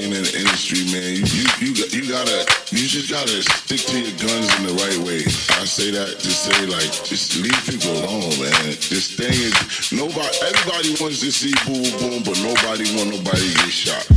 being in the industry, man, you just gotta stick to your guns in the right way. I say that to say, like, just leave people alone, man. This thing is, everybody wants to see boom, boom, but nobody wants nobody to get shot.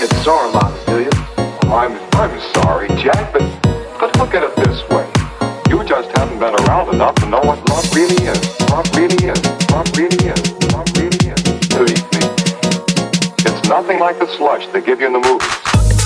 get sore lots, do you? Oh, I'm sorry, Jack, but look at it this way. You just haven't been around enough to know what love really is. Love really is. Believe me, it's nothing like the slush they give you in the movies.